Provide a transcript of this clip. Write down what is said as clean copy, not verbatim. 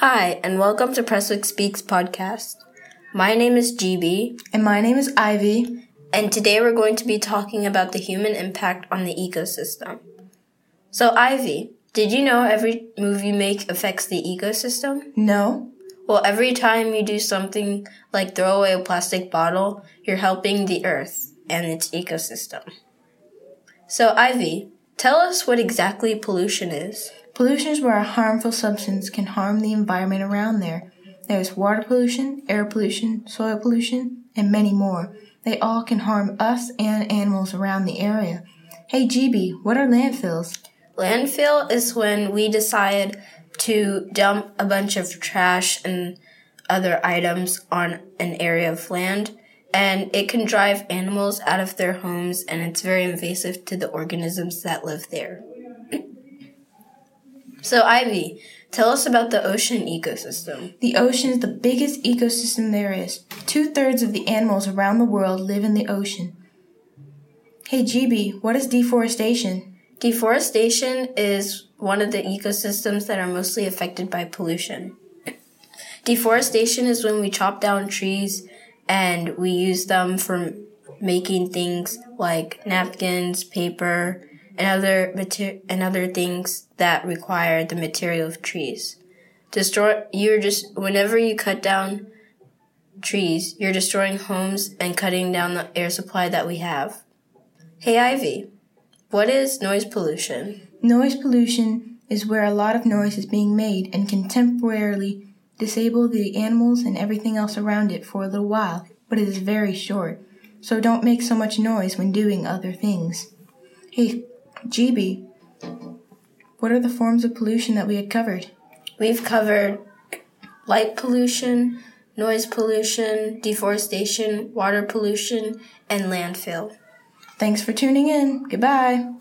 Hi, and welcome to Presswick Speaks podcast. My name is GB. And my name is Ivy. And today we're going to be talking about the human impact on the ecosystem. So Ivy, did you know every move you make affects the ecosystem? No. Well, every time you do something like throw away a plastic bottle, you're helping the earth and its ecosystem. So Ivy, tell us what exactly pollution is. Pollution is where a harmful substance can harm the environment around there. There is water pollution, air pollution, soil pollution, and many more. They all can harm us and animals around the area. Hey GB, what are landfills? Landfill is when we decide to dump a bunch of trash and other items on an area of land, and it can drive animals out of their homes, and it's very invasive to the organisms that live there. So, Ivy, tell us about the ocean ecosystem. The ocean is the biggest ecosystem there is. 2/3 of the animals around the world live in the ocean. Hey, GB, what is deforestation? Deforestation is one of the ecosystems that are mostly affected by pollution. Deforestation is when we chop down trees and we use them for making things like napkins, paper, and other things that require the material of trees. Whenever you cut down trees, you're destroying homes and cutting down the air supply that we have. Hey Ivy, what is noise pollution? Noise pollution is where a lot of noise is being made and can temporarily disable the animals and everything else around it for a little while, but it is very short. So don't make so much noise when doing other things. Hey, GB, what are the forms of pollution that we had covered? We've covered light pollution, noise pollution, deforestation, water pollution, and landfill. Thanks for tuning in. Goodbye.